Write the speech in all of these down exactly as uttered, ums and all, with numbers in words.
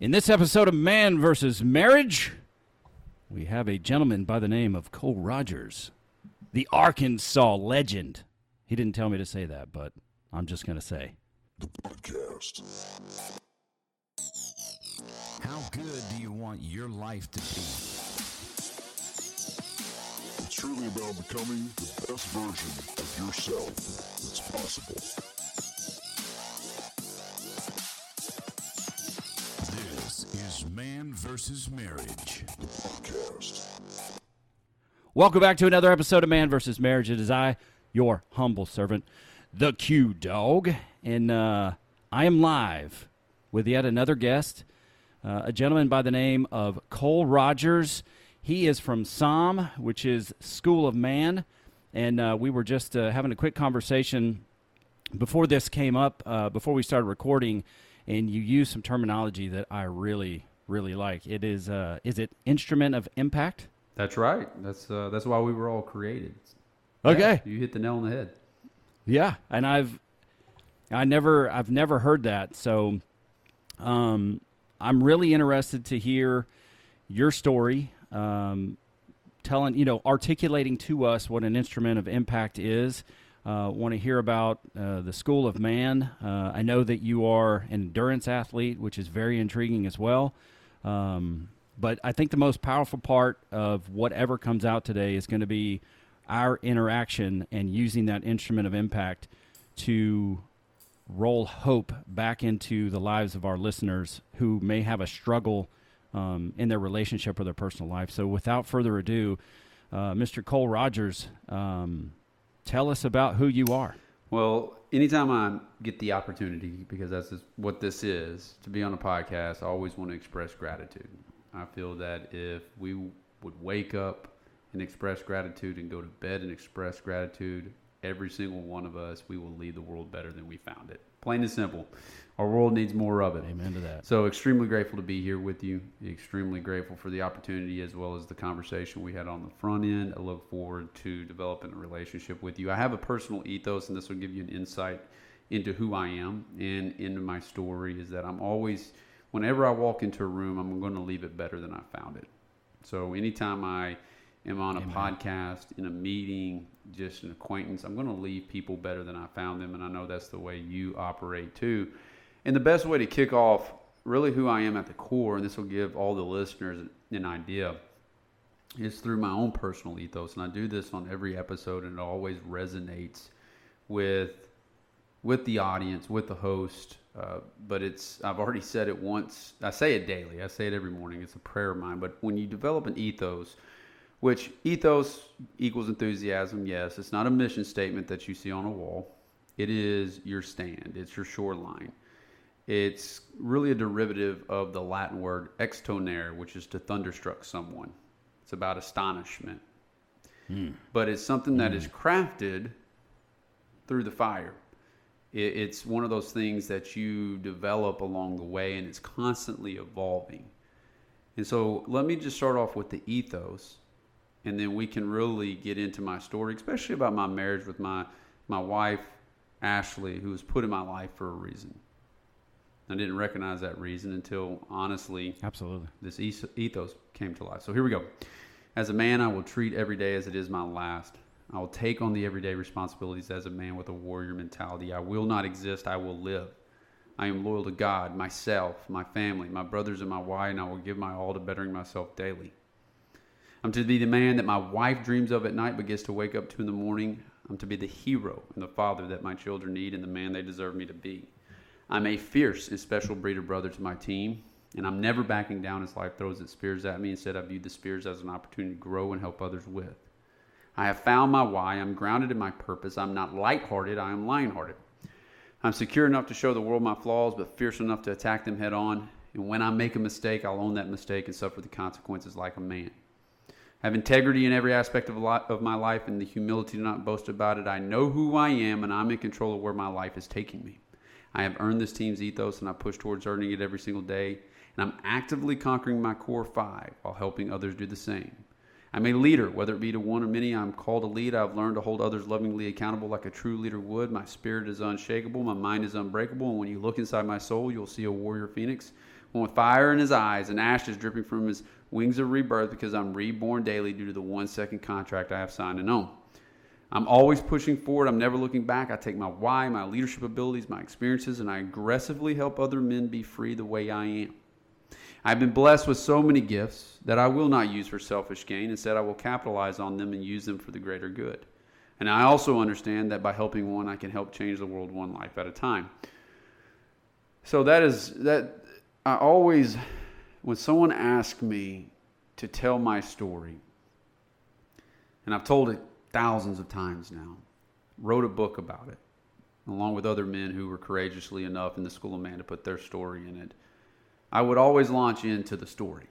In this episode of Man versus. Marriage, we have a gentleman by the name of Cole Rogers, the Arkansas legend. He didn't tell me to say that, but I'm just going to say. The podcast. How good do you want your life to be? It's truly about becoming the best version of yourself that's possible. This is Man versus. Marriage, the podcast. Welcome back to another episode of Man versus. Marriage. It is I, your humble servant, the Q Dog, and uh, I am live with yet another guest, uh, a gentleman by the name of Cole Rogers. He is from Psalm, which is School of Man, and uh, we were just uh, having a quick conversation before this came up, uh, before we started recording, and you used some terminology that I really, really like. It is, uh, is it instrument of impact? That's right. That's uh, that's why we were all created. Okay, yeah, you hit the nail on the head. Yeah, and I've, I never, I've never heard that. So, um, I'm really interested to hear your story, um, telling, you know, articulating to us what an instrument of impact is. Uh, want to hear about uh, the School of Man. Uh, I know that you are an endurance athlete, which is very intriguing as well. Um, but I think the most powerful part of whatever comes out today is going to be our interaction and using that instrument of impact to roll hope back into the lives of our listeners who may have a struggle um, in their relationship or their personal life. So without further ado, uh, Mister Cole Rogers, um, tell us about who you are. Well, anytime I get the opportunity, because that's what this is, to be on a podcast, I always want to express gratitude. I feel that if we would wake up and express gratitude and go to bed and express gratitude, every single one of us, we will leave the world better than we found it. Plain and simple. Our world needs more of it. Amen to that. So extremely grateful to be here with you. Extremely grateful for the opportunity as well as the conversation we had on the front end. I look forward to developing a relationship with you. I have a personal ethos, and this will give you an insight into who I am and into my story, is that I'm always, whenever I walk into a room, I'm going to leave it better than I found it. So anytime I am on a Amen. podcast, in a meeting, just an acquaintance, I'm going to leave people better than I found them, and I know that's the way you operate too. And the best way to kick off really who I am at the core, and this will give all the listeners an idea, is through my own personal ethos. And I do this on every episode, and it always resonates with with the audience, with the host. Uh, but it's, I've already said it once. I say it daily. I say it every morning. It's a prayer of mine. But when you develop an ethos, which ethos equals enthusiasm, yes. It's not a mission statement that you see on a wall. It is your stand. It's your shoreline. It's really a derivative of the Latin word extonere, which is to thunderstruck someone. It's about astonishment. Mm. But it's something that mm. is crafted through the fire. It, it's one of those things that you develop along the way, and it's constantly evolving. And so let me just start off with the ethos, and then we can really get into my story, especially about my marriage with my, my wife, Ashley, who was put in my life for a reason. I didn't recognize that reason until, honestly, absolutely, this ethos came to life. So here we go. As a man, I will treat every day as it is my last. I will take on the everyday responsibilities as a man with a warrior mentality. I will not exist. I will live. I am loyal to God, myself, my family, my brothers, and my wife, and I will give my all to bettering myself daily. I'm to be the man that my wife dreams of at night but gets to wake up to in the morning. I'm to be the hero and the father that my children need and the man they deserve me to be. I'm a fierce and special breed of brother to my team, and I'm never backing down as life throws its spears at me. Instead, I view the spears as an opportunity to grow and help others with. I have found my why. I'm grounded in my purpose. I'm not lighthearted. I am lionhearted. I'm secure enough to show the world my flaws but fierce enough to attack them head on. And when I make a mistake, I'll own that mistake and suffer the consequences like a man. I have integrity in every aspect of, a lot of my life and the humility to not boast about it. I know who I am, and I'm in control of where my life is taking me. I have earned this team's ethos, and I push towards earning it every single day. And I'm actively conquering my core five while helping others do the same. I'm a leader, whether it be to one or many. I'm called to lead. I've learned to hold others lovingly accountable like a true leader would. My spirit is unshakable. My mind is unbreakable. And when you look inside my soul, you'll see a warrior phoenix one with fire in his eyes and ashes dripping from his wings of rebirth, because I'm reborn daily due to the one-second contract I have signed and own. I'm always pushing forward. I'm never looking back. I take my why, my leadership abilities, my experiences, and I aggressively help other men be free the way I am. I've been blessed with so many gifts that I will not use for selfish gain. Instead, I will capitalize on them and use them for the greater good. And I also understand that by helping one, I can help change the world one life at a time. So that is that. I always, when someone asks me to tell my story, and I've told it thousands of times now, wrote a book about it, along with other men who were courageously enough in the School of Man to put their story in it, I would always launch into the story.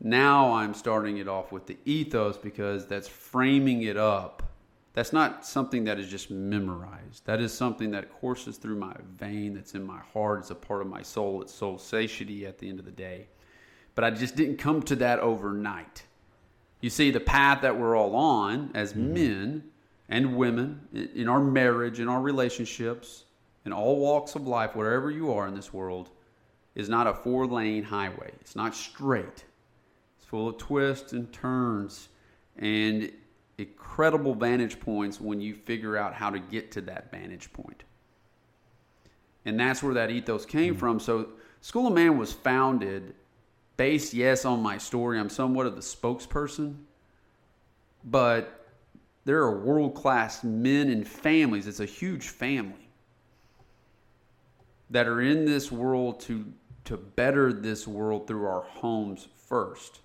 Now I'm starting it off with the ethos, because that's framing it up. That's not something that is just memorized. That is something that courses through my vein, that's in my heart, it's a part of my soul, it's soul satiety at the end of the day. But I just didn't come to that overnight. You see, the path that we're all on as mm-hmm. men and women, in our marriage, in our relationships, in all walks of life, wherever you are in this world, is not a four-lane highway. It's not straight. It's full of twists and turns and incredible vantage points when you figure out how to get to that vantage point. And that's where that ethos came mm-hmm. from. So School of Man was founded based, yes, on my story. I'm somewhat of the spokesperson, but there are world-class men and families. It's a huge family that are in this world to to better this world through our homes first.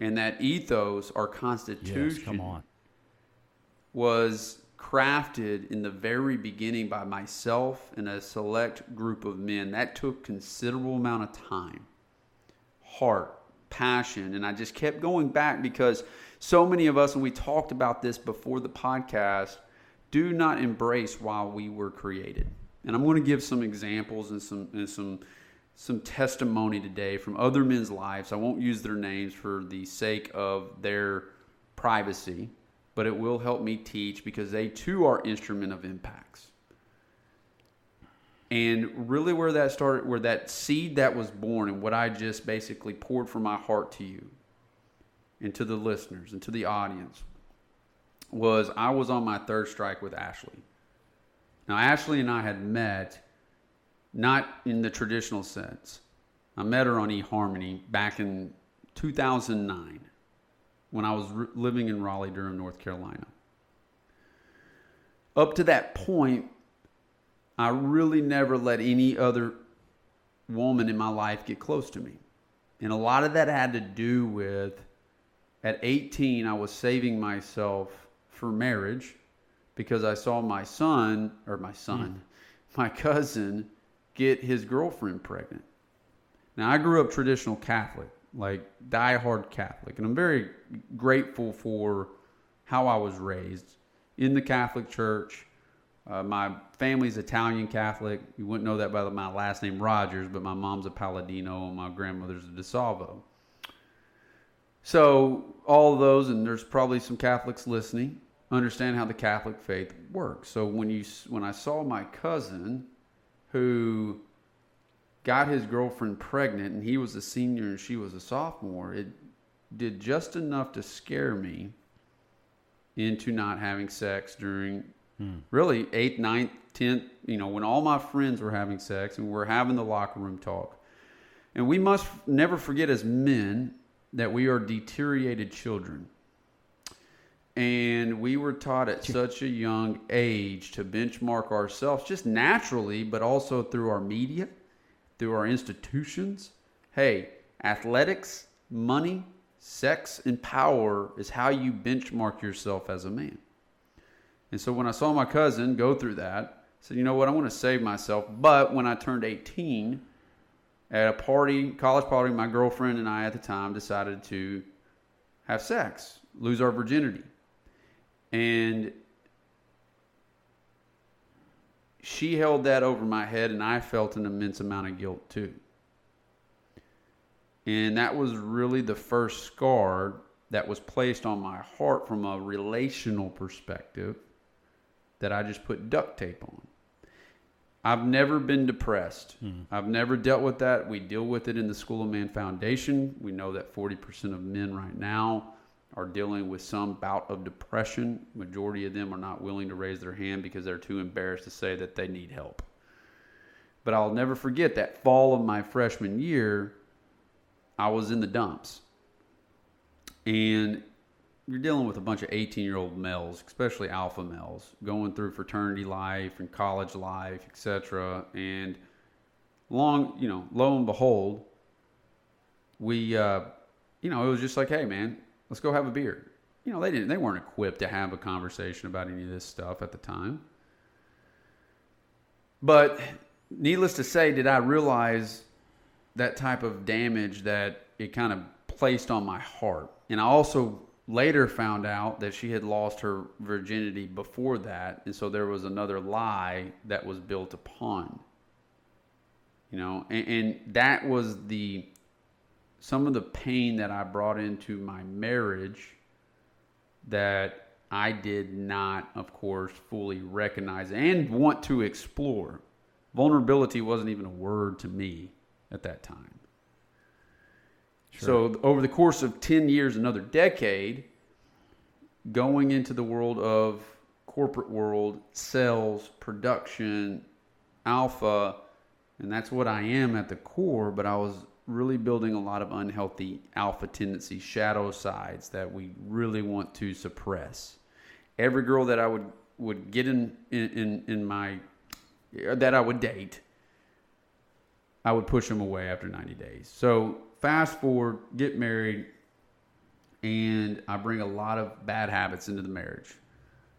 And that ethos, our constitution, yes, come on, was crafted in the very beginning by myself and a select group of men. That took considerable amount of time, heart, passion, and I just kept going back, because so many of us, and we talked about this before the podcast, do not embrace why we were created. And I'm going to give some examples and some and some some testimony today from other men's lives. I won't use their names for the sake of their privacy, but it will help me teach, because they too are instrument of impacts. And really where that started, where that seed that was born, and what I just basically poured from my heart to you and to the listeners and to the audience, was I was on my third strike with Ashley. Now, Ashley and I had met, not in the traditional sense. I met her on eHarmony back in two thousand nine when I was re- living in Raleigh, Durham, North Carolina. Up to that point, I really never let any other woman in my life get close to me. And a lot of that had to do with, at eighteen, I was saving myself for marriage, because I saw my son, or my son, mm. my cousin, get his girlfriend pregnant. Now, I grew up traditional Catholic, like diehard Catholic, and I'm very grateful for how I was raised in the Catholic Church. Uh, my family's Italian Catholic. You wouldn't know that by my last name, Rogers, but my mom's a Palladino and my grandmother's a DeSalvo. So all those, and there's probably some Catholics listening, understand how the Catholic faith works. So when you when I saw my cousin, who got his girlfriend pregnant, and he was a senior and she was a sophomore, it did just enough to scare me into not having sex during hmm. really eighth, ninth, tenth, you know, when all my friends were having sex and we were having the locker room talk. And we must never forget as men that we are deteriorated children. And we were taught at such a young age to benchmark ourselves just naturally, but also through our media, through our institutions. Hey, athletics, money, sex, and power is how you benchmark yourself as a man. And so when I saw my cousin go through that, I said, you know what, I want to save myself. But when I turned eighteen, at a party, college party, my girlfriend and I at the time decided to have sex, lose our virginity. And she held that over my head, and I felt an immense amount of guilt too. And that was really the first scar that was placed on my heart from a relational perspective that I just put duct tape on. I've never been depressed. Hmm. I've never dealt with that. We deal with it in the School of Man Foundation. We know that forty percent of men right now are dealing with some bout of depression. Majority of them are not willing to raise their hand because they're too embarrassed to say that they need help. But I'll never forget that fall of my freshman year, I was in the dumps. And you're dealing with a bunch of eighteen-year-old males, especially alpha males, going through fraternity life and college life, et cetera. And long, you know, lo and behold, we, uh, you know, it was just like, hey, man, let's go have a beer. You know, they didn't, they weren't equipped to have a conversation about any of this stuff at the time. But needless to say, did I realize that type of damage that it kind of placed on my heart? And I also later found out that she had lost her virginity before that, and so there was another lie that was built upon, you know, and, and that was the some of the pain that I brought into my marriage that I did not, of course, fully recognize and want to explore. Vulnerability wasn't even a word to me at that time. Sure. So over the course of ten years, another decade, going into the world of corporate world, sales, production, alpha, and that's what I am at the core, but I was really building a lot of unhealthy alpha tendencies, shadow sides that we really want to suppress. Every girl that I would, would get in, in, in my, that I would date, I would push them away after ninety days. So fast forward, get married, and I bring a lot of bad habits into the marriage.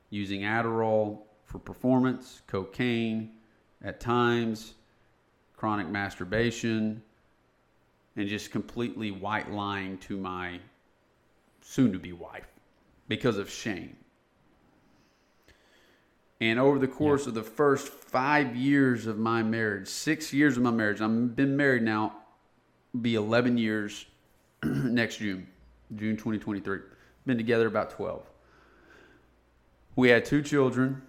Using Adderall for performance, cocaine at times, chronic masturbation, and just completely white lying to my soon-to-be wife because of shame. And over the course yeah. of the first five years of my marriage, six years of my marriage, I've been married now, be eleven years next June, June twenty twenty-three. Been together about twelve. We had two children,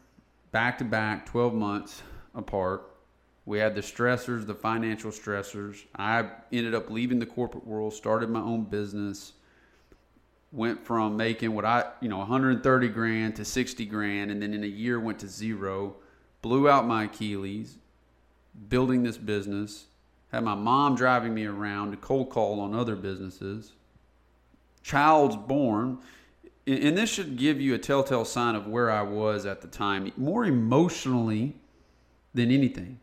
back to back, twelve months apart. We had the stressors, the financial stressors. I ended up leaving the corporate world, started my own business, went from making what I, you know, one hundred thirty grand to sixty grand, and then in a year went to zero, blew out my Achilles, building this business. Had my mom driving me around to cold call on other businesses. Child's born. And this should give you a telltale sign of where I was at the time, more emotionally than anything.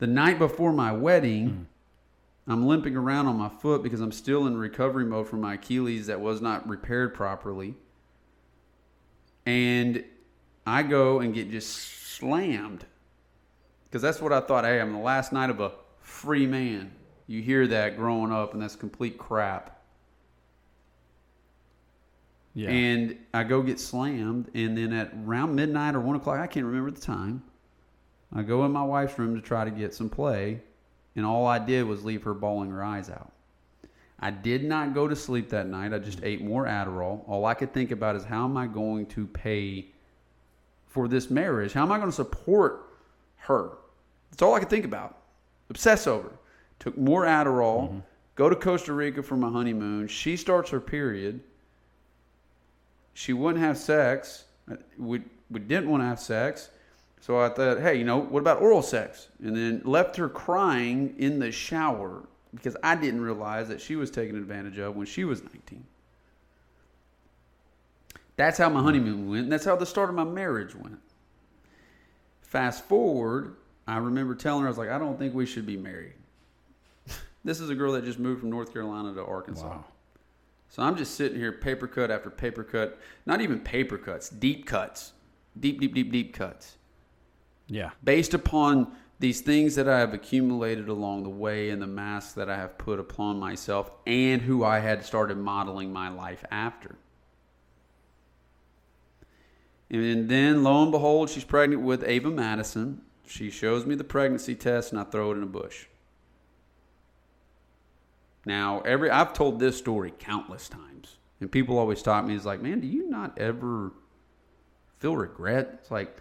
The night before my wedding, mm. I'm limping around on my foot because I'm still in recovery mode from my Achilles that was not repaired properly. And I go and get just slammed. Because that's what I thought, hey, I'm the last night of a free man. You hear that growing up, and that's complete crap. Yeah. And I go get slammed, and then at around midnight or one o'clock, I can't remember the time, I go in my wife's room to try to get some play, and all I did was leave her bawling her eyes out. I did not go to sleep that night. I just mm-hmm. ate more Adderall. All I could think about is, how am I going to pay for this marriage? How am I going to support her? That's all I could think about. Obsess over. Took more Adderall, mm-hmm. go to Costa Rica for my honeymoon. She starts her period. She wouldn't have sex. We, we didn't want to have sex. So I thought, hey, you know, what about oral sex? And then left her crying in the shower because I didn't realize that she was taken advantage of when she was nineteen. That's how my honeymoon went. And that's how the start of my marriage went. Fast forward, I remember telling her, I was like, I don't think we should be married. This is a girl that just moved from North Carolina to Arkansas. Wow. So I'm just sitting here, paper cut after paper cut. Not even paper cuts, deep cuts. Deep, deep, deep, deep cuts. Yeah. Based upon these things that I have accumulated along the way and the masks that I have put upon myself and who I had started modeling my life after. And then, lo and behold, she's pregnant with Ava Madison. She shows me the pregnancy test, and I throw it in a bush. Now, every I've told this story countless times, and people always stop me. It's like, man, do you not ever feel regret? It's like,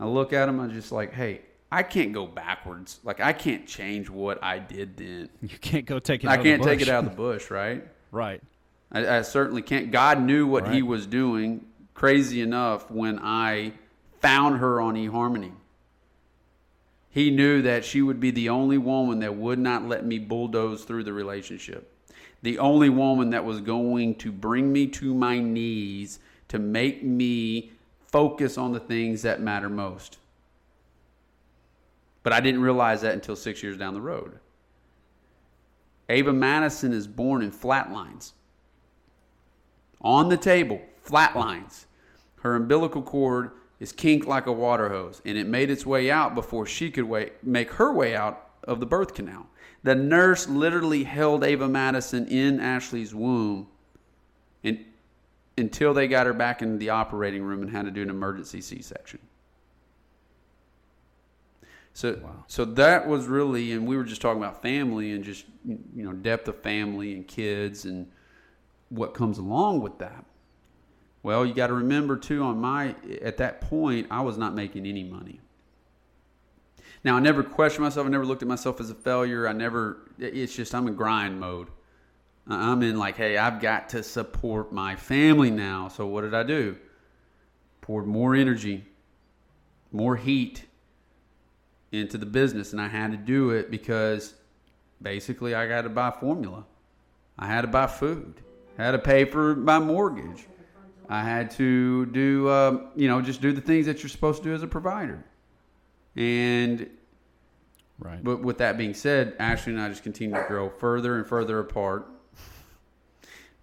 I look at them, I'm just like, hey, I can't go backwards. Like, I can't change what I did then. You can't go take it out of the bush. I can't take it out of the bush, right? Right. I, I certainly can't. God knew what right. he was doing, crazy enough, when I found her on eHarmony. He knew that she would be the only woman that would not let me bulldoze through the relationship. The only woman that was going to bring me to my knees to make me focus on the things that matter most. But I didn't realize that until six years down the road. Ava Madison is born in flatlines. On the table, flatlines. Her umbilical cord is kinked like a water hose, and it made its way out before she could wait, make her way out of the birth canal. The nurse literally held Ava Madison in Ashley's womb and, until they got her back into the operating room and had to do an emergency C-section. So wow. so that was really, and we were just talking about family and just, you know, depth of family and kids and what comes along with that. Well, you got to remember too, on my, at that point, I was not making any money. Now, I never questioned myself. I never looked at myself as a failure. I never, it's just, I'm in grind mode. I'm in like, hey, I've got to support my family now. So what did I do? Poured more energy, more heat into the business, and I had to do it because basically I got to buy formula. I had to buy food. I had to pay for my mortgage. I had to do, um, you know, just do the things that you're supposed to do as a provider. And right. But with that being said, Ashley and I just continue to grow further and further apart,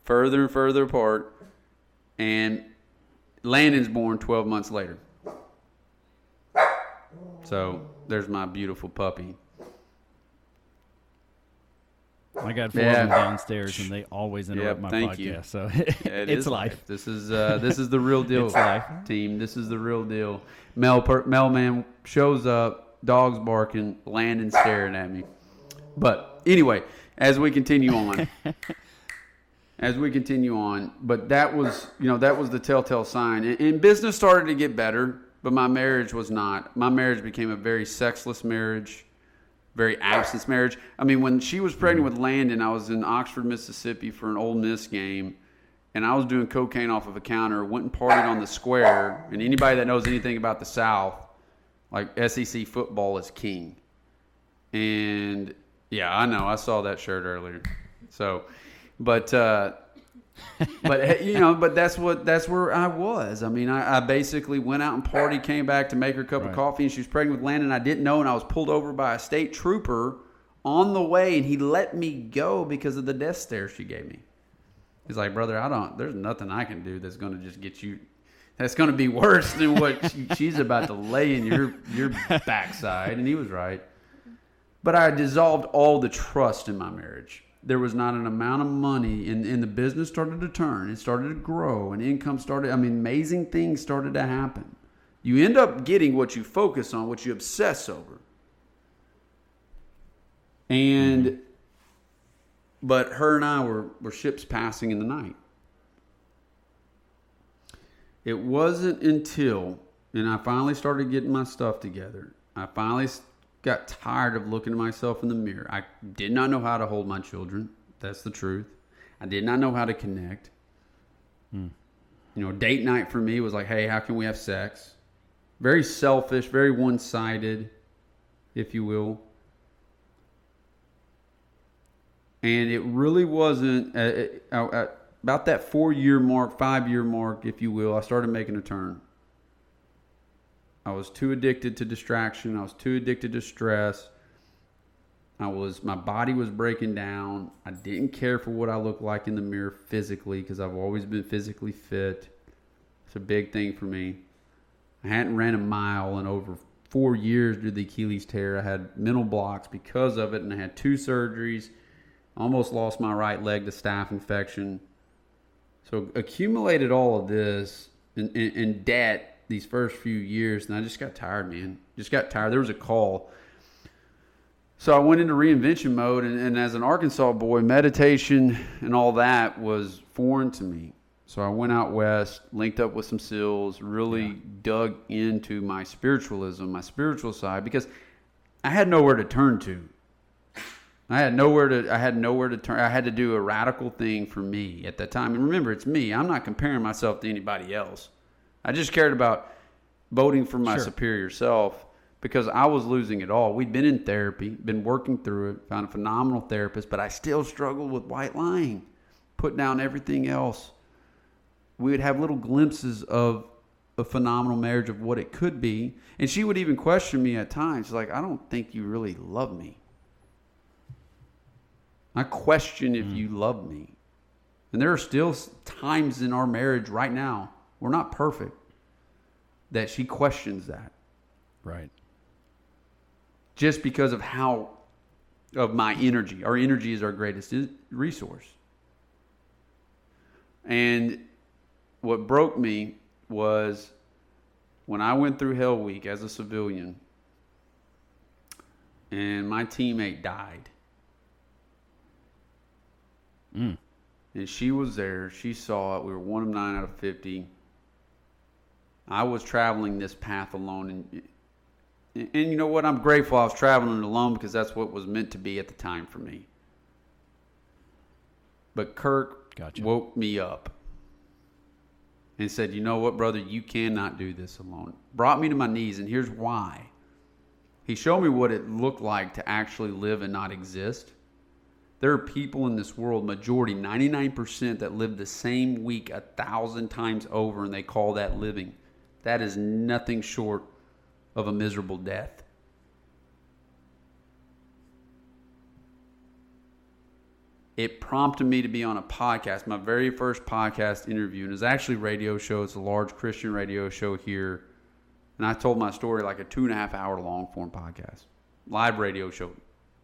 further and further apart. And Landon's born twelve months later. So there's my beautiful puppy. I got four yeah. of them downstairs, and they always interrupt yep, my thank podcast. You. So it it's life. life. This is uh, this is the real deal, life. Team. This is the real deal. Mel per- mailman shows up, dogs barking, Landon staring at me. But anyway, as we continue on, as we continue on. But that was, you know, that was the telltale sign, and, and business started to get better. But my marriage was not. My marriage became a very sexless marriage, very absence marriage. I mean, when she was pregnant with Landon, I was in Oxford, Mississippi for an Ole Miss game, and I was doing cocaine off of a counter, went and partied on the square, and anybody that knows anything about the South, like S E C football is king. And, yeah, I know. I saw that shirt earlier. So, but... uh but you know, but that's what that's where I was. I mean, I, I basically went out and party, came back to make her a cup right. of coffee, and she was pregnant with Landon. I didn't know, and I was pulled over by a state trooper on the way, and he let me go because of the death stare she gave me. He's like, "Brother, I don't. There's nothing I can do that's going to just get you. That's going to be worse than what she, she's about to lay in your your backside." And he was right. But I dissolved all the trust in my marriage. There was not an amount of money, and, and the business started to turn. It started to grow, and income started. I mean, amazing things started to happen. You end up getting what you focus on, what you obsess over. And, but her and I were, were ships passing in the night. It wasn't until, and I finally started getting my stuff together. I finally started. Got tired of looking at myself in the mirror. I did not know how to hold my children. That's the truth. I did not know how to connect. Hmm. You know, date night for me was like, hey, how can we have sex? Very selfish, very one-sided, if you will. And it really wasn't, uh, it, uh, uh, about that four-year mark, five-year mark, if you will, I started making a turn. I was too addicted to distraction. I was too addicted to stress. I was, my body was breaking down. I didn't care for what I looked like in the mirror physically because I've always been physically fit. It's a big thing for me. I hadn't ran a mile in over four years due to the Achilles tear. I had mental blocks because of it, and I had two surgeries. I almost lost my right leg to staph infection. So accumulated all of this and, and, and debt these first few years, and I just got tired, man. Just got tired. There was a call. So I went into reinvention mode, and, and as an Arkansas boy, meditation and all that was foreign to me. So I went out west, linked up with some SEALs, really yeah. dug into my spiritualism, my spiritual side, because I had nowhere to turn to. I had nowhere to. I had nowhere to turn. I had to do a radical thing for me at that time. And remember, it's me. I'm not comparing myself to anybody else. I just cared about voting for my sure. superior self because I was losing it all. We'd been in therapy, been working through it, found a phenomenal therapist, but I still struggled with white lying, putting down everything else. We would have little glimpses of a phenomenal marriage of what it could be, and she would even question me at times, like, I don't think you really love me. I question if mm. you love me. And there are still times in our marriage right now, we're not perfect, that she questions that. Right. Just because of how, of my energy. Our energy is our greatest resource. And what broke me was when I went through Hell Week as a civilian and my teammate died. Mm. And she was there. She saw it. We were one of nine out of fifty. I was traveling this path alone. And, and, and you know what? I'm grateful I was traveling alone because that's what was meant to be at the time for me. But Kirk gotcha. woke me up and said, you know what, brother? You cannot do this alone. Brought me to my knees, and here's why. He showed me what it looked like to actually live and not exist. There are people in this world, majority, ninety-nine percent, that live the same week a thousand times over, and they call that living. That is nothing short of a miserable death. It prompted me to be on a podcast, my very first podcast interview, and it's actually a radio show. It's a large Christian radio show here, and I told my story like a two and a half hour long form podcast, live radio show.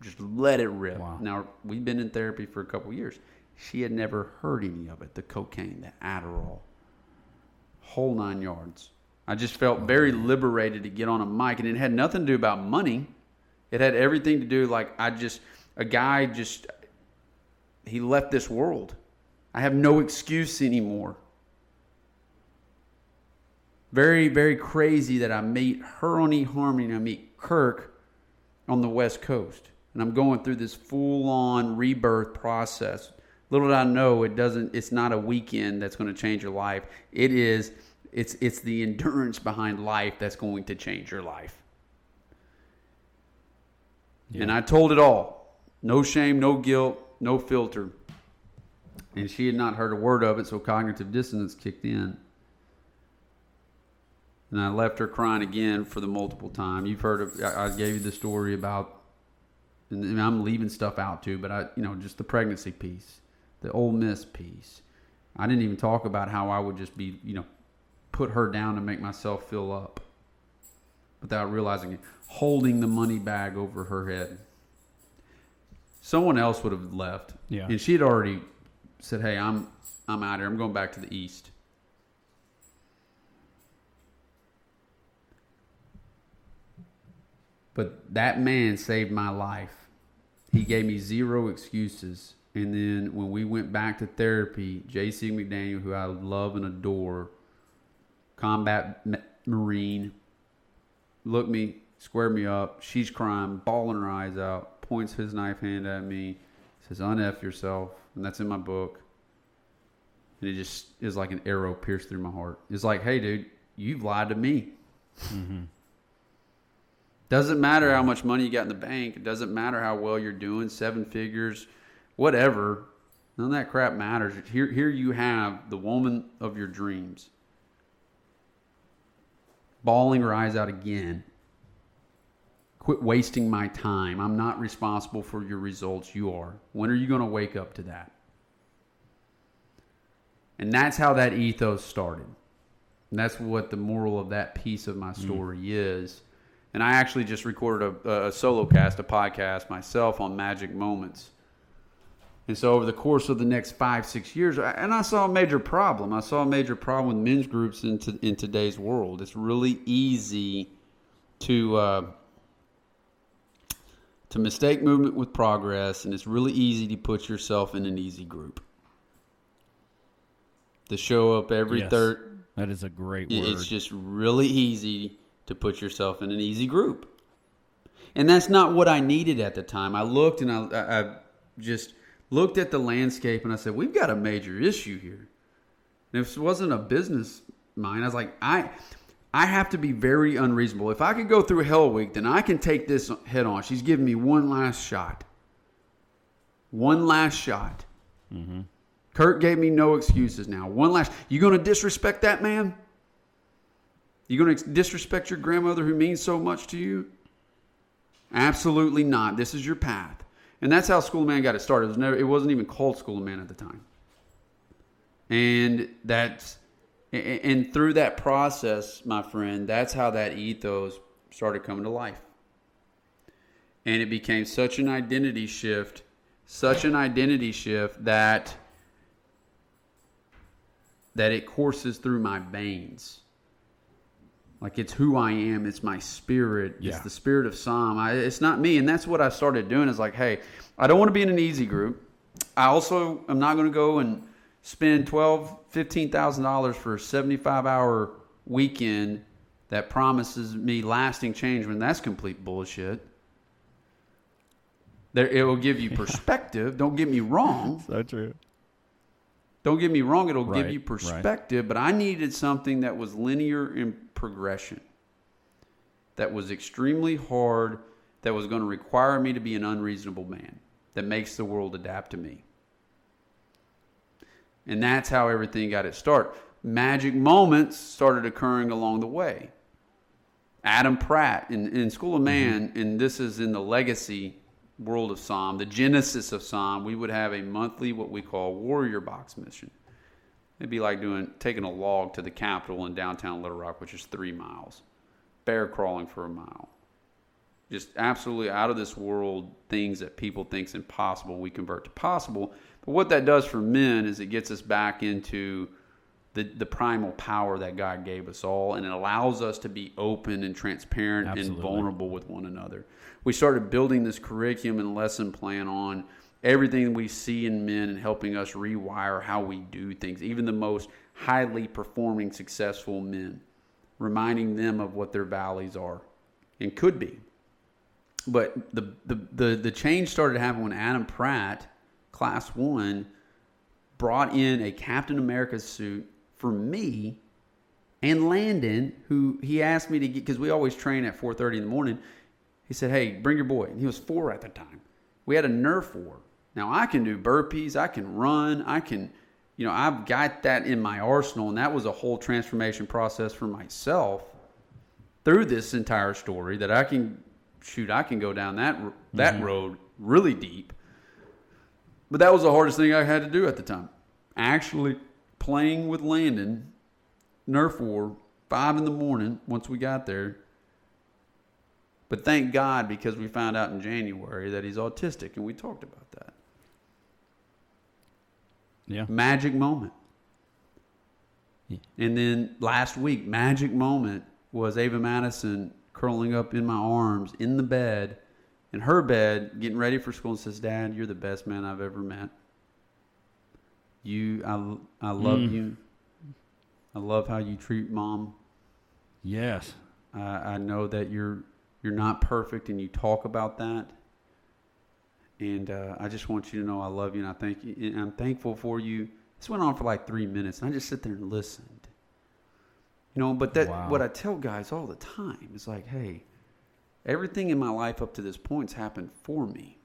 Just let it rip. Wow. Now, we've been in therapy for a couple years. She had never heard any of it, the cocaine, the Adderall, whole nine yards. I just felt very liberated to get on a mic, and it had nothing to do about money. It had everything to do, like, I just, a guy just, he left this world. I have no excuse anymore. Very, very crazy that I meet her on eHarmony, and I meet Kirk on the West Coast. And I'm going through this full-on rebirth process. Little did I know, it doesn't. It's not a weekend that's going to change your life. It is. It's it's the endurance behind life that's going to change your life. Yeah. And I told it all. No shame, no guilt, no filter. And she had not heard a word of it, so cognitive dissonance kicked in. And I left her crying again for the multiple time. You've heard of. I, I gave you the story about. And I'm leaving stuff out too, but I, you know, just the pregnancy piece, the Ole Miss piece. I didn't even talk about how I would just be, you know, put her down to make myself fill up without realizing it, holding the money bag over her head. Someone else would have left. Yeah. And she had already said, hey, I'm, I'm out here. I'm going back to the East. But that man saved my life. He gave me zero excuses. And then when we went back to therapy, J C McDaniel, who I love and adore, combat Marine, looked me, squared me up. She's crying, bawling her eyes out, points his knife hand at me, says, un-F yourself. And that's in my book. And it just is like an arrow pierced through my heart. It's like, hey, dude, you've lied to me. Mm-hmm. Doesn't matter how much money you got in the bank. It doesn't matter how well you're doing, seven figures, whatever. None of that crap matters. Here, here you have the woman of your dreams, bawling her eyes out again. Quit wasting my time. I'm not responsible for your results. You are. When are you going to wake up to that? And that's how that ethos started. And that's what the moral of that piece of my story mm. is. And I actually just recorded a, a solo cast, a podcast myself on magic moments. And so over the course of the next five, six years, I, and I saw a major problem. I saw a major problem with men's groups in, to, in today's world. It's really easy to uh, to mistake movement with progress, and it's really easy to put yourself in an easy group. The show up every yes, third. That is a great word. It's just really easy to put yourself in an easy group. And that's not what I needed at the time. I looked and I, I just looked at the landscape and I said, we've got a major issue here. And if it wasn't a business mind, I was like, I I have to be very unreasonable. If I could go through Hell Week, then I can take this head on. She's giving me one last shot. One last shot. Mm-hmm. Kirk gave me no excuses now. One last. You going to disrespect that man? You going to disrespect your grandmother who means so much to you? Absolutely not. This is your path. And that's how School of Man got it started. It was never, it wasn't even called School of Man at the time. And that's, and through that process, my friend, that's how that ethos started coming to life. And it became such an identity shift, such an identity shift that that it courses through my veins. Like, it's who I am. It's my spirit. Yeah. It's the spirit of Psalm. I, it's not me. And that's what I started doing is like, hey, I don't want to be in an easy group. I also am not going to go and spend twelve thousand dollars, fifteen thousand dollars for a seventy-five hour weekend that promises me lasting change when that's complete bullshit. There, it will give you perspective. Don't get me wrong. So true. Don't get me wrong. It'll right, give you perspective. Right. But I needed something that was linear and progression, that was extremely hard, that was going to require me to be an unreasonable man, that makes the world adapt to me. And that's how everything got its start. Magic moments started occurring along the way. Adam Pratt in, in School of Man, mm-hmm. and this is in the legacy world of Psalm, the genesis of Psalm, we would have a monthly what we call warrior box mission. It'd be like doing taking a log to the Capitol in downtown Little Rock, which is three miles, bear crawling for a mile. Just absolutely out of this world things that people think is impossible, we convert to possible. But what that does for men is it gets us back into the, the primal power that God gave us all, and it allows us to be open and transparent absolutely. And vulnerable with one another. We started building this curriculum and lesson plan on everything we see in men and helping us rewire how we do things, even the most highly performing, successful men, reminding them of what their values are and could be. But the the the, the change started happening when Adam Pratt, class one, brought in a Captain America suit for me and Landon, who he asked me to get, because we always train at four thirty in the morning. He said, hey, bring your boy. And he was four at the time. We had a Nerf war. Now, I can do burpees. I can run. I can, you know, I've got that in my arsenal. And that was a whole transformation process for myself through this entire story that I can, shoot, I can go down that that mm-hmm. road really deep. But that was the hardest thing I had to do at the time. Actually playing with Landon, Nerf war, five in the morning once we got there. But thank God, because we found out in January that he's autistic, and we talked about that. Yeah. Magic moment. Yeah. And then last week, magic moment was Ava Madison curling up in my arms in the bed, in her bed, getting ready for school, and says, Dad, you're the best man I've ever met. You, I, I love mm. you. I love how you treat Mom. Yes. I, I know that you're... You're not perfect, and you talk about that. And uh, I just want you to know I love you, and I thank you, and I'm thankful for you. This went on for like three minutes, and I just sit there and listened. You know, but that wow. what I tell guys all the time is like, hey, everything in my life up to this point's happened for me,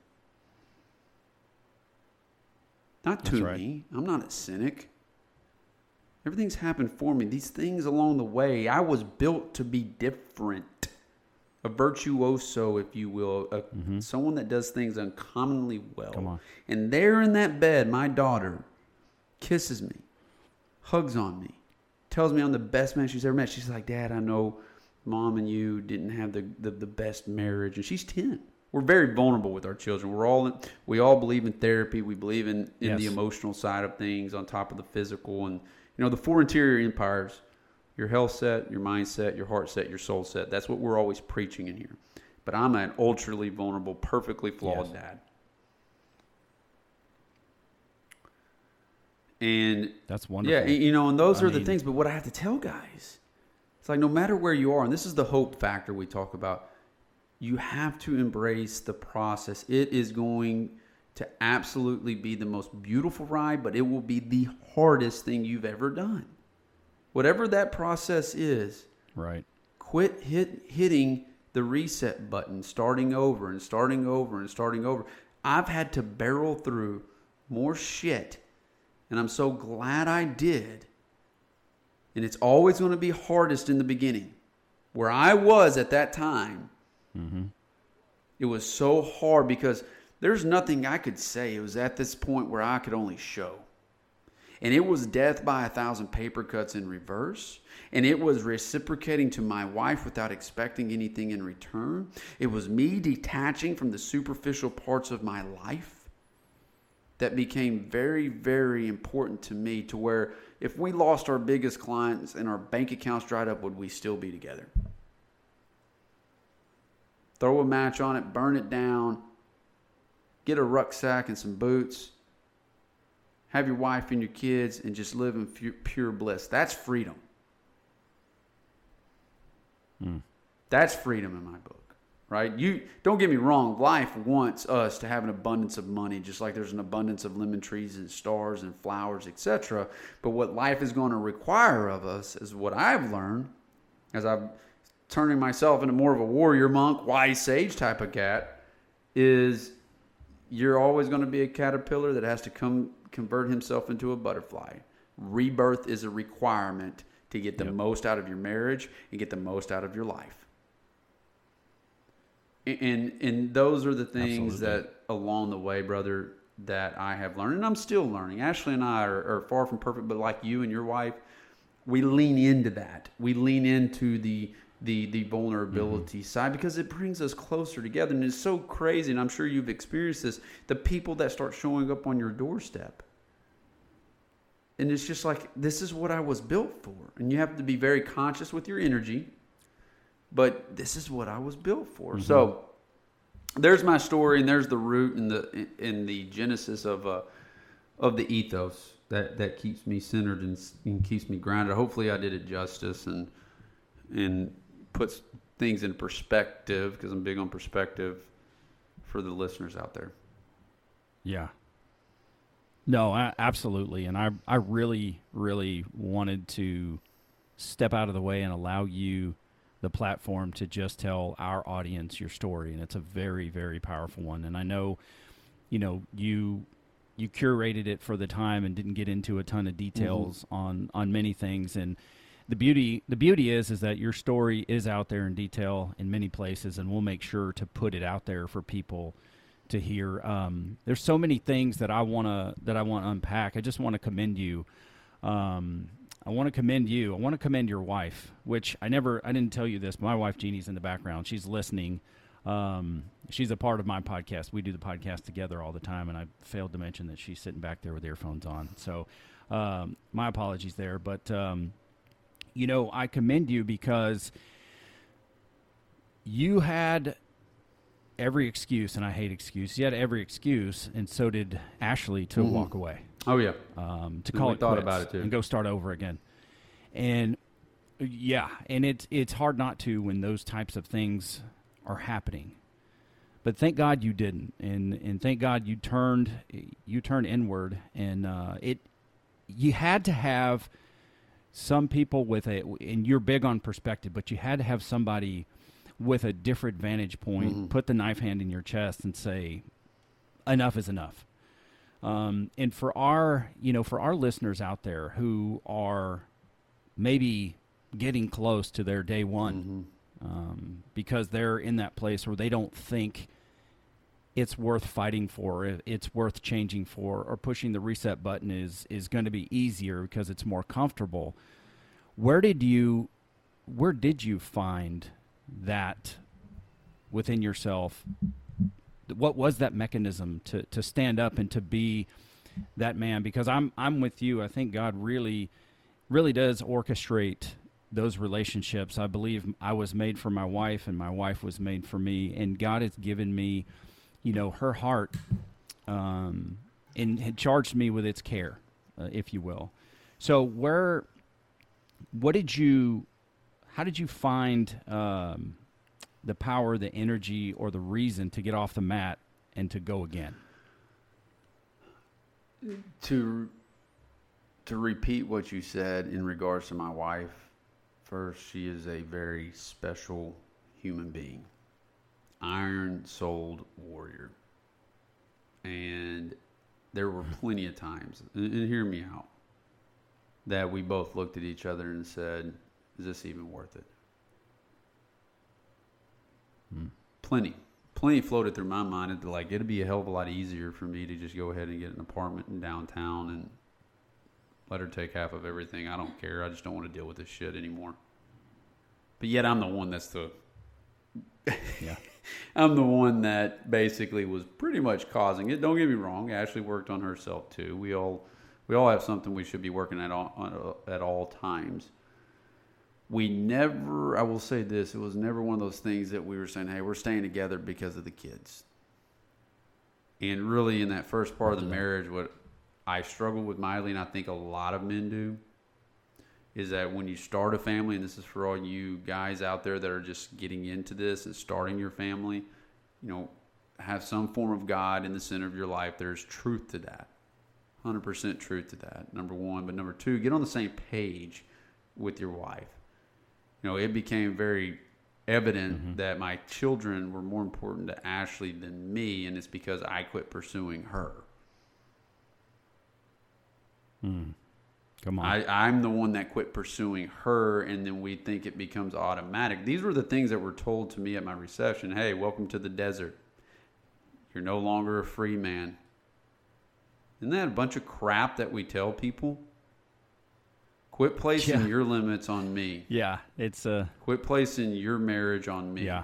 not to That's right. me. I'm not a cynic. Everything's happened for me. These things along the way, I was built to be different. A virtuoso, if you will, a, mm-hmm. someone that does things uncommonly well. Come on. And there in that bed, my daughter kisses me, hugs on me, tells me I'm the best man she's ever met. She's like, Dad, I know Mom and you didn't have the, the, the best marriage. And she's ten. We're very vulnerable with our children. We're all in, we all believe in therapy. We believe in, in yes. the emotional side of things on top of the physical. And, you know, the four interior empires. Your health set, your mindset, your heart set, your soul set. That's what we're always preaching in here. But I'm an ultraly vulnerable, perfectly flawed yes. dad. And that's wonderful. Yeah, you know, and those I are mean, the things. But what I have to tell guys, it's like no matter where you are, and this is the hope factor we talk about, you have to embrace the process. It is going to absolutely be the most beautiful ride, but it will be the hardest thing you've ever done. Whatever that process is, right? Quit hit, hitting the reset button, starting over and starting over and starting over. I've had to barrel through more shit, and I'm so glad I did. And it's always going to be hardest in the beginning. Where I was at that time, mm-hmm. It was so hard because there's nothing I could say. It was at this point where I could only show. And it was death by a thousand paper cuts in reverse. And it was reciprocating to my wife without expecting anything in return. It was me detaching from the superficial parts of my life that became very, very important to me, to where if we lost our biggest clients and our bank accounts dried up, would we still be together? Throw a match on it, burn it down, get a rucksack and some boots, have your wife and your kids, and just live in pure bliss. That's freedom. Mm. That's freedom in my book, right? You don't get me wrong. Life wants us to have an abundance of money, just like there's an abundance of lemon trees and stars and flowers, et cetera. But what life is going to require of us is what I've learned as I'm turning myself into more of a warrior monk, wise sage type of cat, is you're always going to be a caterpillar that has to come convert himself into a butterfly. Rebirth is a requirement to get the yep. most out of your marriage and get the most out of your life. And and those are the things Absolutely. That along the way, brother, that I have learned, and I'm still learning. Ashley and I are, are far from perfect, but like you and your wife, we lean into that. We lean into the the the vulnerability mm-hmm. side because it brings us closer together. And it's so crazy, and I'm sure you've experienced this, the people that start showing up on your doorstep. And it's just like, this is what I was built for. And you have to be very conscious with your energy, but this is what I was built for. Mm-hmm. So there's my story, and there's the root and the and the genesis of uh, of the ethos that, that keeps me centered and, and keeps me grounded. Hopefully I did it justice and and puts things in perspective, because I'm big on perspective for the listeners out there. Yeah. No, I, absolutely. And I, I really, really wanted to step out of the way and allow you the platform to just tell our audience your story. And it's a very, very powerful one. And I know, you know, you, you curated it for the time and didn't get into a ton of details mm-hmm. on, on many things. And, The beauty the beauty is is that your story is out there in detail in many places, and we'll make sure to put it out there for people to hear. Um, there's so many things that I wanna that I wanna unpack. I just wanna commend you. Um, I wanna commend you. I wanna commend your wife, which I never I didn't tell you this. My wife Jeannie's in the background. She's listening. Um, she's a part of my podcast. We do the podcast together all the time, and I failed to mention that she's sitting back there with earphones on. So um, my apologies there, but um, you know, I commend you because you had every excuse, and I hate excuse. You had every excuse, and so did Ashley, to mm-hmm. walk away. Oh, yeah. Um, to and call it thought about it too. And go start over again. And, yeah, and it, it's hard not to when those types of things are happening. But thank God you didn't, and and thank God you turned you turned inward, and uh, it you had to have – some people with a, and you're big on perspective, but you had to have somebody with a different vantage point, mm-hmm. put the knife hand in your chest and say, enough is enough. Um, and for our, you know, for our listeners out there who are maybe getting close to their day one, mm-hmm. um, because they're in that place where they don't think it's worth fighting for, it's worth changing for, or pushing the reset button is is going to be easier because it's more comfortable. Where did you, where did you find that within yourself? What was that mechanism to to stand up and to be that man? Because I'm I'm with you. I think God really, really does orchestrate those relationships. I believe I was made for my wife, and my wife was made for me, and God has given me, you know, her heart, um, and had charged me with its care. uh, if you will. So where, what did you, how did you find um, the power, the energy, or the reason to get off the mat and to go again? To to repeat what you said in regards to my wife, first, she is a very special human being, iron-souled warrior. And there were plenty of times, and, and hear me out, that we both looked at each other and said, is this even worth it? Hmm. Plenty. Plenty floated through my mind. It, like, it'd be a hell of a lot easier for me to just go ahead and get an apartment in downtown and let her take half of everything. I don't care. I just don't want to deal with this shit anymore. But yet I'm the one that's the... yeah. I'm the one that basically was pretty much causing it. Don't get me wrong. Ashley worked on herself, too. We all... We all have something we should be working at all, at all times. We never, I will say this, it was never one of those things that we were saying, hey, we're staying together because of the kids. And really in that first part of the marriage, what I struggled with mightily, and I think a lot of men do, is that when you start a family, and this is for all you guys out there that are just getting into this and starting your family, you know, have some form of God in the center of your life. There's truth to that. one hundred percent truth to that, number one. But number two, get on the same page with your wife. You know, it became very evident mm-hmm. that my children were more important to Ashley than me, and it's because I quit pursuing her. Mm. Come on. I, I'm the one that quit pursuing her, and then we think it becomes automatic. These were the things that were told to me at my reception. Hey, welcome to the desert. You're no longer a free man. Isn't that a bunch of crap that we tell people? Quit placing yeah. your limits on me. Yeah, it's a... Uh, Quit placing your marriage on me. Yeah.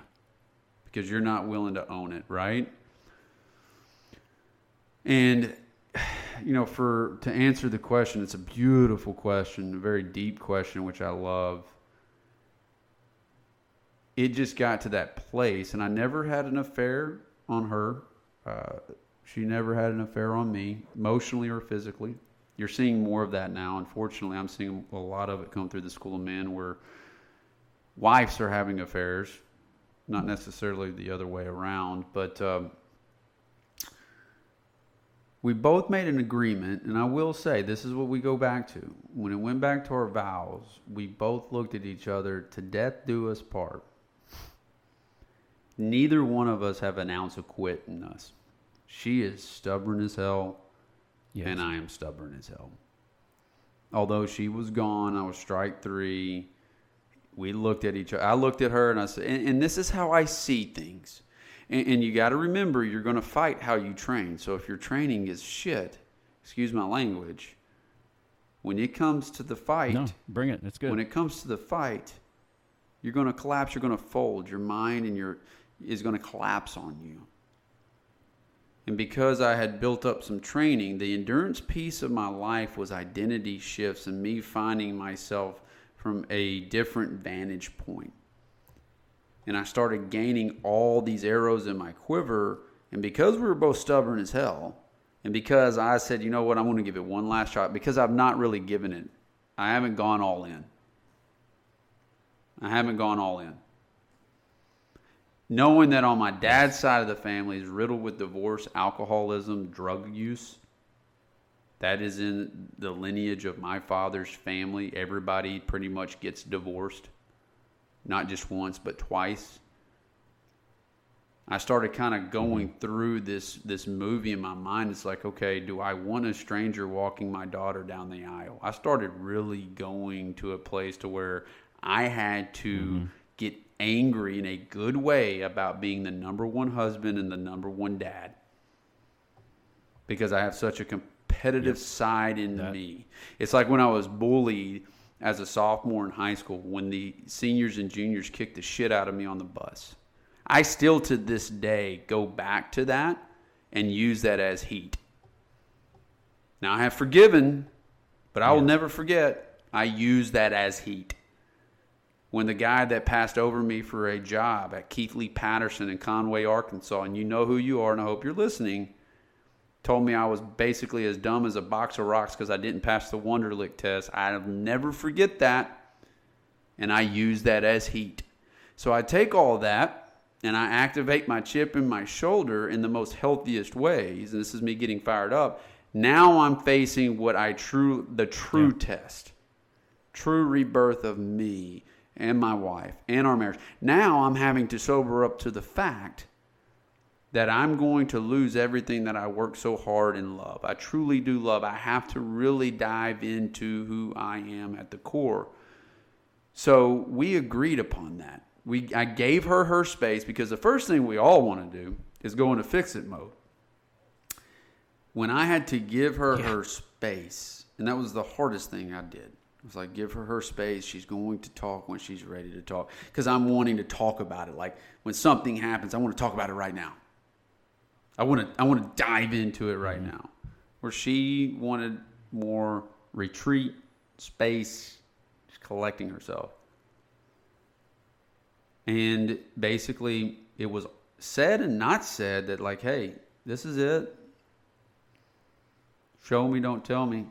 Because you're not willing to own it, right? And, you know, for to answer the question, it's a beautiful question, a very deep question, which I love. It just got to that place, and I never had an affair on her, uh... She never had an affair on me, emotionally or physically. You're seeing more of that now. Unfortunately, I'm seeing a lot of it come through the School of Man where wives are having affairs, not necessarily the other way around. But um, we both made an agreement, and I will say this is what we go back to. When it went back to our vows, we both looked at each other, to death do us part. Neither one of us have an ounce of quit in us. She is stubborn as hell, yes. and I am stubborn as hell. Although she was gone, I was strike three. We looked at each other. I looked at her, and I said, and, and this is how I see things. And, and you got to remember, you're going to fight how you train. So if your training is shit, excuse my language, when it comes to the fight. No, bring it. That's good. When it comes to the fight, you're going to collapse. You're going to fold. Your mind and your is going to collapse on you. And because I had built up some training, the endurance piece of my life was identity shifts and me finding myself from a different vantage point. And I started gaining all these arrows in my quiver. And because we were both stubborn as hell, and because I said, you know what, I'm going to give it one last shot, because I've not really given it. I haven't gone all in. I haven't gone all in. Knowing that on my dad's side of the family is riddled with divorce, alcoholism, drug use. That is in the lineage of my father's family. Everybody pretty much gets divorced. Not just once, but twice. I started kind of going through this, this movie in my mind. It's like, okay, do I want a stranger walking my daughter down the aisle? I started really going to a place to where I had to mm-hmm. get angry in a good way about being the number one husband and the number one dad, because I have such a competitive yep. side in that. me. It's like when I was bullied as a sophomore in high school, when the seniors and juniors kicked the shit out of me on the bus. I still to this day go back to that and use that as heat. Now I have forgiven, but I yeah. will never forget. I use that as heat. When the guy that passed over me for a job at Keith Lee Patterson in Conway, Arkansas, and you know who you are, and I hope you're listening, told me I was basically as dumb as a box of rocks because I didn't pass the Wonderlic test. I'll never forget that. And I use that as heat. So I take all that and I activate my chip in my shoulder in the most healthiest ways. And this is me getting fired up. Now I'm facing what I true, the true yeah. test, true rebirth of me and my wife and our marriage. Now I'm having to sober up to the fact that I'm going to lose everything that I work so hard and love. I truly do love. I have to really dive into who I am at the core. So we agreed upon that. We I gave her her space because the first thing we all want to do is go into fix-it mode. When I had to give her yeah. her space, and that was the hardest thing I did. I was like, give her her space. She's going to talk when she's ready to talk. Because I'm wanting to talk about it. Like when something happens, I want to talk about it right now. I want to I want to dive into it right mm-hmm. now. Where she wanted more retreat, space, just collecting herself. And basically it was said and not said that like, hey, this is it. Show me, don't tell me.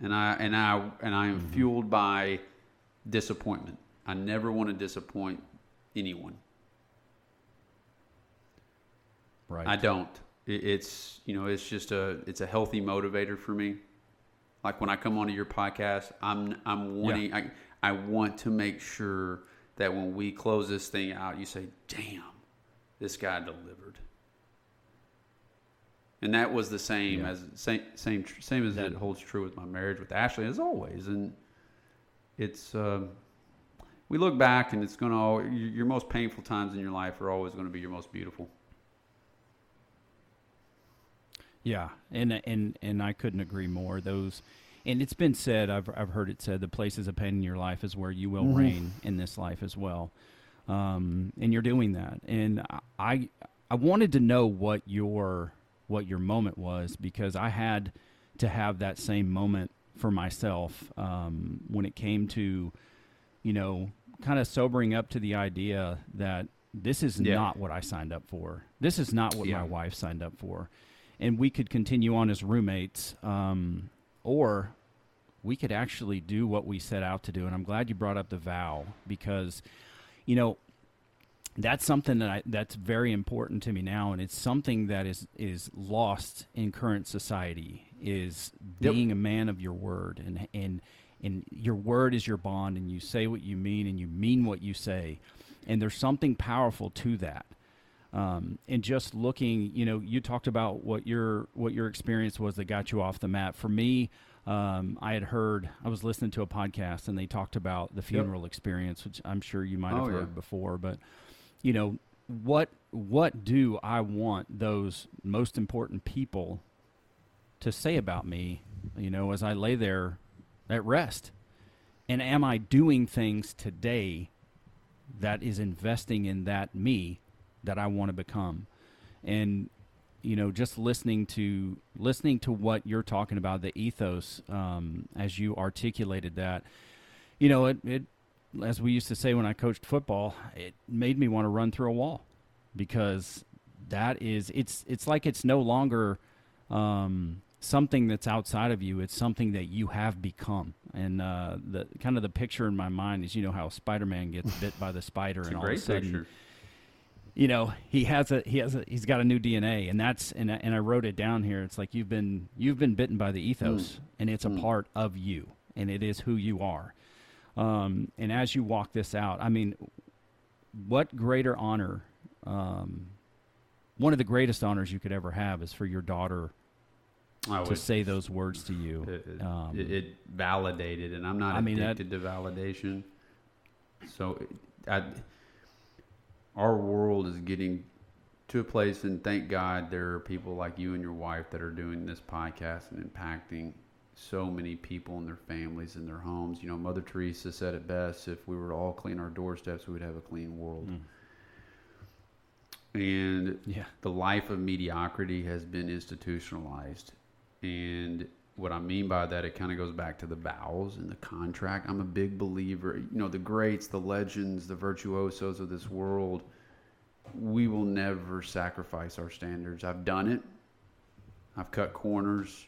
And I and I and I am mm-hmm. fueled by disappointment. I never want to disappoint anyone. Right. I don't. It, it's you know it's just a it's a healthy motivator for me. Like when I come onto your podcast, I'm I'm wanting yeah. I I want to make sure that when we close this thing out, you say, "Damn, this guy delivered." And that was the same yeah. as same same same as that, it holds true with my marriage with Ashley as always. And it's um, we look back, and it's gonna your most painful times in your life are always going to be your most beautiful. Yeah, and and and I couldn't agree more. Those, and it's been said. I've I've heard it said. The places of pain in your life is where you will mm. reign in this life as well. Um, and you're doing that. And I I wanted to know what your what your moment was, because I had to have that same moment for myself um, when it came to, you know, kind of sobering up to the idea that this is yeah. not what I signed up for. This is not what yeah. my wife signed up for. And we could continue on as roommates, um, or we could actually do what we set out to do. And I'm glad you brought up the vow, because, you know, that's something that I, that's very important to me now, and it's something that is is lost in current society, is being yep. a man of your word, and and and your word is your bond, and you say what you mean, and you mean what you say, and there's something powerful to that. Um, and just looking, you know, you talked about what your what your experience was that got you off the mat. For me, um, I had heard I was listening to a podcast, and they talked about the funeral yep. experience, which I'm sure you might have oh, heard yeah. before, but. You know, what what do I want those most important people to say about me, you know, as I lay there at rest? And am I doing things today that is investing in that me that I want to become? And, you know, just listening to listening to what you're talking about, the ethos, um, as you articulated that, you know, it it as we used to say when I coached football, it made me want to run through a wall, because that is, it's, it's like, it's no longer, um, something that's outside of you. It's something that you have become. And, uh, the kind of the picture in my mind is, you know, how Spider-Man gets bit by the spider and all of a sudden, picture. you know, he has a, he has a, he's got a new D N A, and that's, and, and I wrote it down here. It's like, you've been, you've been bitten by the ethos mm. and it's mm. a part of you, and it is who you are. Um, and as you walk this out, I mean, what greater honor, um, one of the greatest honors you could ever have is for your daughter I to would, say those words to you. It, um, it, it validated, and I'm not I addicted mean, that, to validation. So it, I, our world is getting to a place, and thank God there are people like you and your wife that are doing this podcast and impacting so many people and their families and their homes. You know, Mother Teresa said it best, if we were to all clean our doorsteps, we would have a clean world. Mm. And yeah. the life of mediocrity has been institutionalized. And what I mean by that, it kind of goes back to the vows and the contract. I'm a big believer, you know, the greats, the legends, the virtuosos of this world, we will never sacrifice our standards. I've done it. I've cut corners.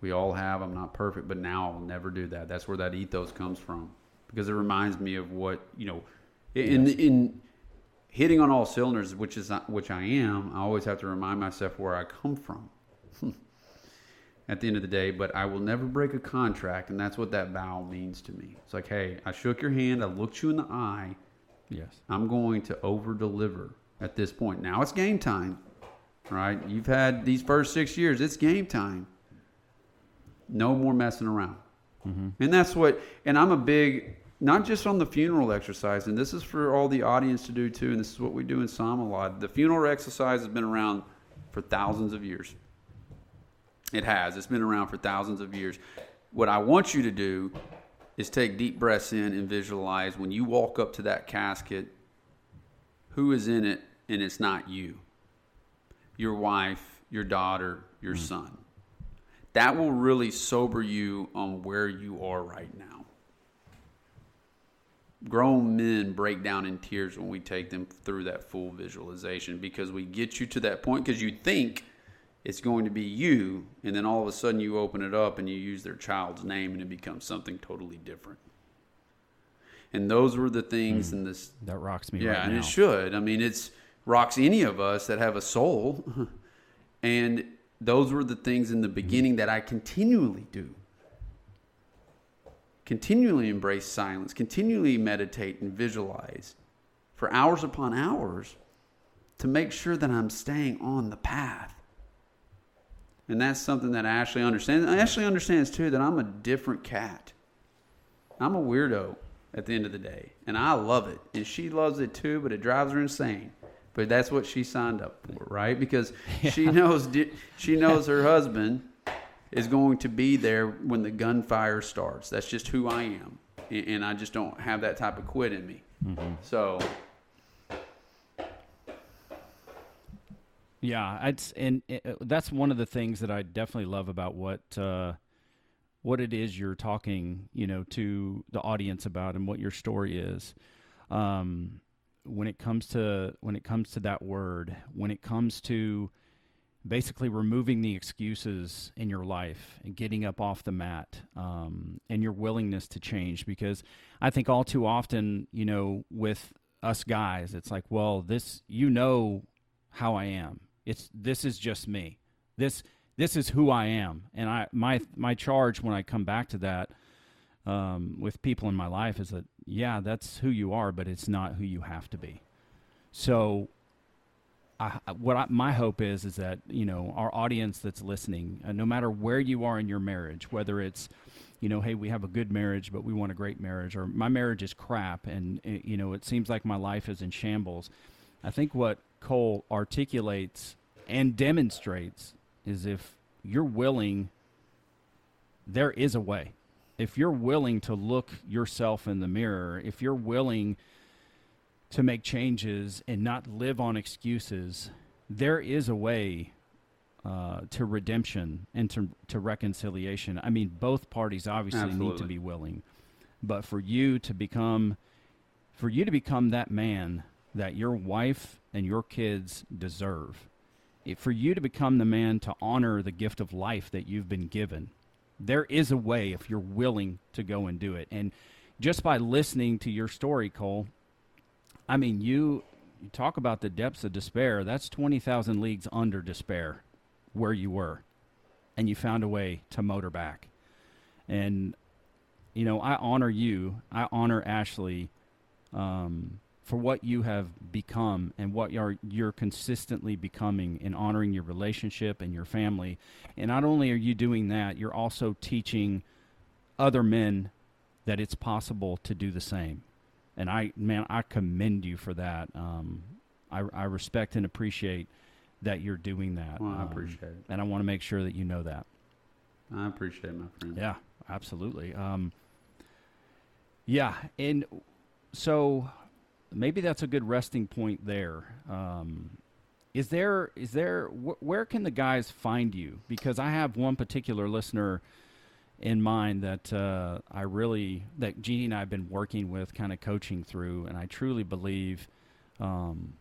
We all have. I'm not perfect, but now I'll never do that. That's where that ethos comes from, because it reminds me of what, you know, in yes. in hitting on all cylinders, which is not, which I am. I always have to remind myself where I come from at the end of the day. But I will never break a contract, and that's what that vow means to me. It's like, hey, I shook your hand, I looked you in the eye. Yes, I'm going to over deliver at this point. Now it's game time, right? You've had these first six years. It's game time. No more messing around. Mm-hmm. And that's what, and I'm a big, not just on the funeral exercise, and this is for all the audience to do too, and this is what we do in Psalm a lot. The funeral exercise has been around for thousands of years. It has. It's been around for thousands of years. What I want you to do is take deep breaths in and visualize when you walk up to that casket, who is in it, and it's not you. Your wife, your daughter, your mm-hmm. son. That will really sober you on where you are right now. Grown men break down in tears when we take them through that full visualization, because we get you to that point, because you think it's going to be you, and then all of a sudden you open it up and you use their child's name and it becomes something totally different. And those were the things mm, in this... That rocks me yeah, right now. Yeah, and it should. I mean, it's rocks any of us that have a soul. And those were the things in the beginning that I continually do. Continually embrace silence. Continually meditate and visualize for hours upon hours to make sure that I'm staying on the path. And that's something that Ashley understands. And Ashley understands, too, that I'm a different cat. I'm a weirdo at the end of the day. And I love it. And she loves it, too, but it drives her insane. But that's what she signed up for, right? Because yeah. she knows she knows her husband is going to be there when the gunfire starts. That's just who I am. And I just don't have that type of quit in me. Mm-hmm. So... Yeah, it's, and it, that's one of the things that I definitely love about what uh, what it is you're talking, you know, to the audience about, and what your story is. Um, when it comes to when it comes to that word, when it comes to basically removing the excuses in your life and getting up off the mat, um, and your willingness to change, because I think all too often, you know, with us guys, it's like, well, this, you know, how I am. It's, this is just me. This, this is who I am. And I, my, my charge when I come back to that, um, with people in my life is that, yeah, that's who you are, but it's not who you have to be. So I, what I, my hope is, is that, you know, our audience that's listening, uh, no matter where you are in your marriage, whether it's, you know, hey, we have a good marriage, but we want a great marriage, or my marriage is crap. And, uh, you know, it seems like my life is in shambles. I think what Cole articulates and demonstrates is, if you're willing, there is a way. If you're willing to look yourself in the mirror, if you're willing to make changes and not live on excuses, there is a way uh, to redemption and to, to reconciliation. I mean, both parties obviously Absolutely. need to be willing, but for you to become, for you to become that man that your wife and your kids deserve, it, for you to become the man to honor the gift of life that you've been given, there is a way if you're willing to go and do it. And just by listening to your story, Cole, I mean, you, you talk about the depths of despair. That's twenty thousand leagues under despair where you were, and you found a way to motor back. And, you know, I honor you. I honor Ashley, um, for what you have become and what you're, you're consistently becoming in honoring your relationship and your family. And not only are you doing that, you're also teaching other men that it's possible to do the same. And I, man, I commend you for that. Um, I, I respect and appreciate that you're doing that. Well, I appreciate um, it. And I want to make sure that you know that. I appreciate it, my friend. Yeah, absolutely. Um, yeah. And so, maybe that's a good resting point there. Um, is there, is there, wh- where can the guys find you? Because I have one particular listener in mind that uh, I really, that Jeannie and I have been working with, kind of coaching through, and I truly believe um,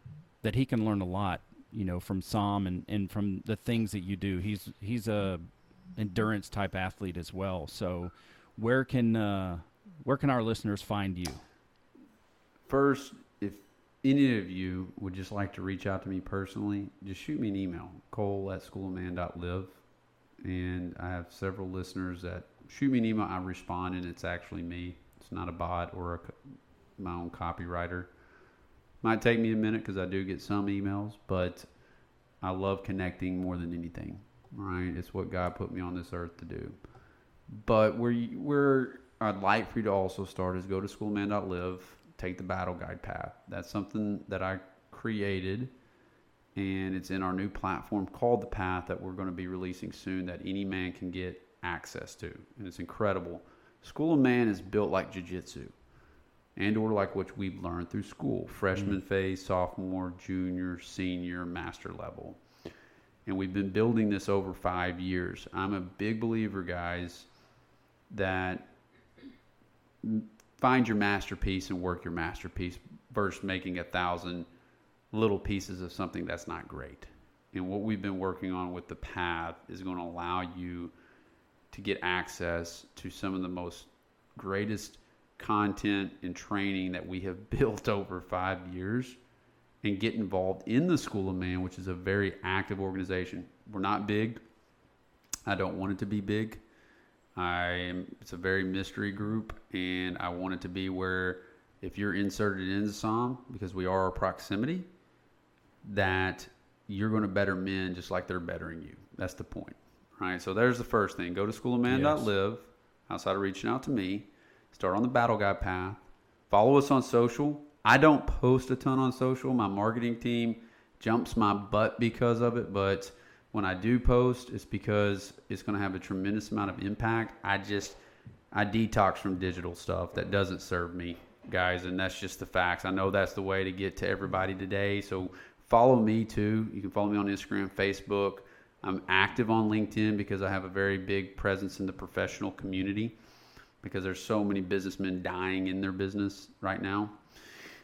that he can learn a lot you know, from Psalm and, and from the things that you do. He's he's a endurance type athlete as well. So where can uh, where can our listeners find you? First, if any of you would just like to reach out to me personally, just shoot me an email, cole at school of man dot live. And I have several listeners that shoot me an email. I respond, and it's actually me. It's not a bot or a, my own copywriter. Might take me a minute because I do get some emails, but I love connecting more than anything, right? It's what God put me on this earth to do. But where, you, where I'd like for you to also start is go to school man dot live, take the battle guide path. That's something that I created, and it's in our new platform called The Path that we're going to be releasing soon that any man can get access to, and it's incredible. School of Man is built like jiu-jitsu, and or like what we've learned through school, freshman mm-hmm. phase, sophomore, junior, senior, master level. And we've been building this over five years. I'm a big believer, guys, that find your masterpiece and work your masterpiece versus making a thousand little pieces of something that's not great. And what we've been working on with The Path is going to allow you to get access to some of the most greatest content and training that we have built over five years and get involved in the School of Man, which is a very active organization. We're not big. I don't want it to be big. I am, it's a very mystery group, and I want it to be where if you're inserted into Psalm, because we are a proximity, that you're going to better men just like they're bettering you. That's the point. All right, so there's the first thing. Go to school of man dot live, yes. Outside of reaching out to me. Start on the Battle Guy path. Follow us on social. I don't post a ton on social. My marketing team jumps my butt because of it, but when I do post, it's because it's going to have a tremendous amount of impact. I just, I detox from digital stuff that doesn't serve me, guys, and that's just the facts. I know that's the way to get to everybody today, so follow me too. You can follow me on Instagram, Facebook. I'm active on LinkedIn because I have a very big presence in the professional community because there's so many businessmen dying in their business right now.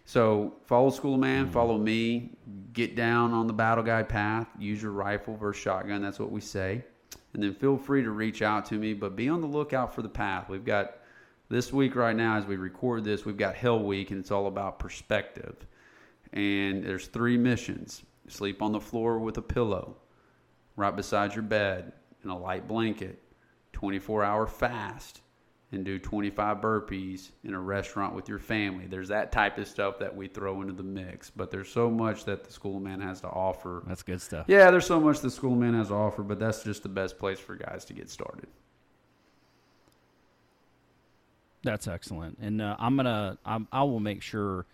So follow School of Man, follow me, get down on the battle guide path, use your rifle versus shotgun, that's what we say. And then feel free to reach out to me, but be on the lookout for The Path. We've got this week right now as we record this, we've got Hell Week, and it's all about perspective. And there's three missions. Sleep on the floor with a pillow, right beside your bed in a light blanket, twenty-four hour fast, and do twenty-five burpees in a restaurant with your family. There's that type of stuff that we throw into the mix, but there's so much that the School of Man has to offer. That's good stuff. Yeah, there's so much the School of Man has to offer, but that's just the best place for guys to get started. That's excellent. And uh, I'm gonna, I'm, I will make sure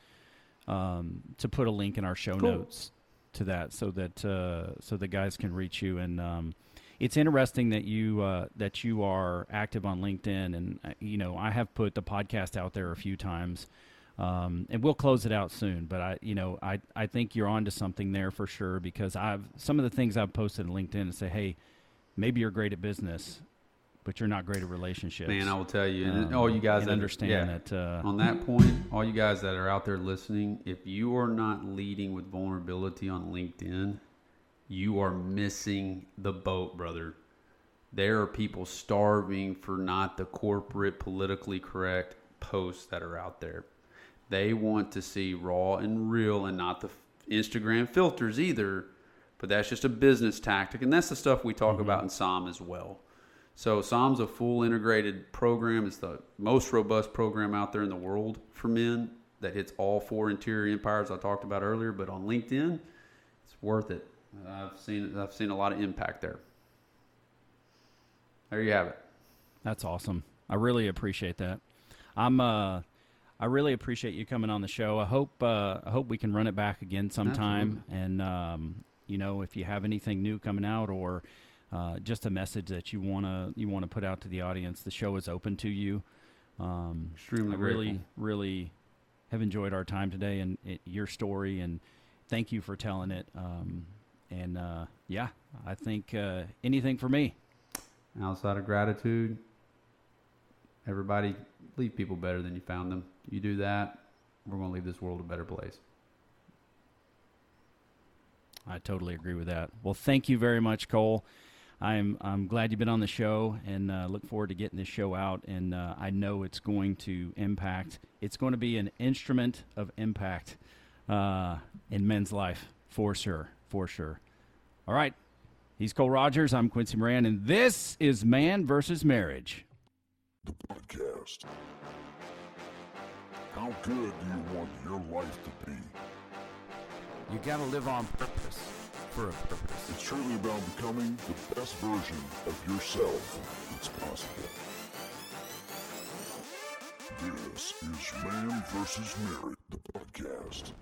um, to put a link in our show cool. notes to that, so that uh, so the guys can reach you. And um, it's interesting that you uh, that you are active on LinkedIn, and you know I have put the podcast out there a few times, um, and we'll close it out soon. But I, you know, I I think you're onto something there for sure, because I've some of the things I've posted on LinkedIn and say, hey, maybe you're great at business, but you're not great at relationships. Man, I will tell you, and um, all you guys that understand yeah, that uh, on that point, all you guys that are out there listening, if you are not leading with vulnerability on LinkedIn, you are missing the boat, brother. There are people starving for not the corporate, politically correct posts that are out there. They want to see raw and real, and not the Instagram filters either. But that's just a business tactic, and that's the stuff we talk mm-hmm. about in Psalm as well. So Psalm's a full integrated program. It's the most robust program out there in the world for men that hits all four interior empires I talked about earlier. But on LinkedIn, it's worth it. I've seen I've seen a lot of impact there. There you have it. That's awesome. I really appreciate that. I'm uh, I really appreciate you coming on the show. I hope uh, I hope we can run it back again sometime. Absolutely. And um, you know, if you have anything new coming out, or Uh, just a message that you wanna you wanna put out to the audience, the show is open to you. Um, Extremely I really, grateful. really have enjoyed our time today, and it, your story, and thank you for telling it. Um, and uh, yeah, I think uh, anything for me. Outside of gratitude, everybody, leave people better than you found them. You do that, we're gonna leave this world a better place. I totally agree with that. Well, thank you very much, Cole. I'm I'm glad you've been on the show, and uh, look forward to getting this show out. And uh, I know it's going to impact. It's going to be an instrument of impact uh, in men's life, for sure, for sure. All right. He's Cole Rogers. I'm Quincy Moran, and this is Man versus. Marriage, the podcast. How good do you want your life to be? You got to live on purpose. For a purpose. It's truly about becoming the best version of yourself that's possible. This is Man versus. Marriage, the podcast.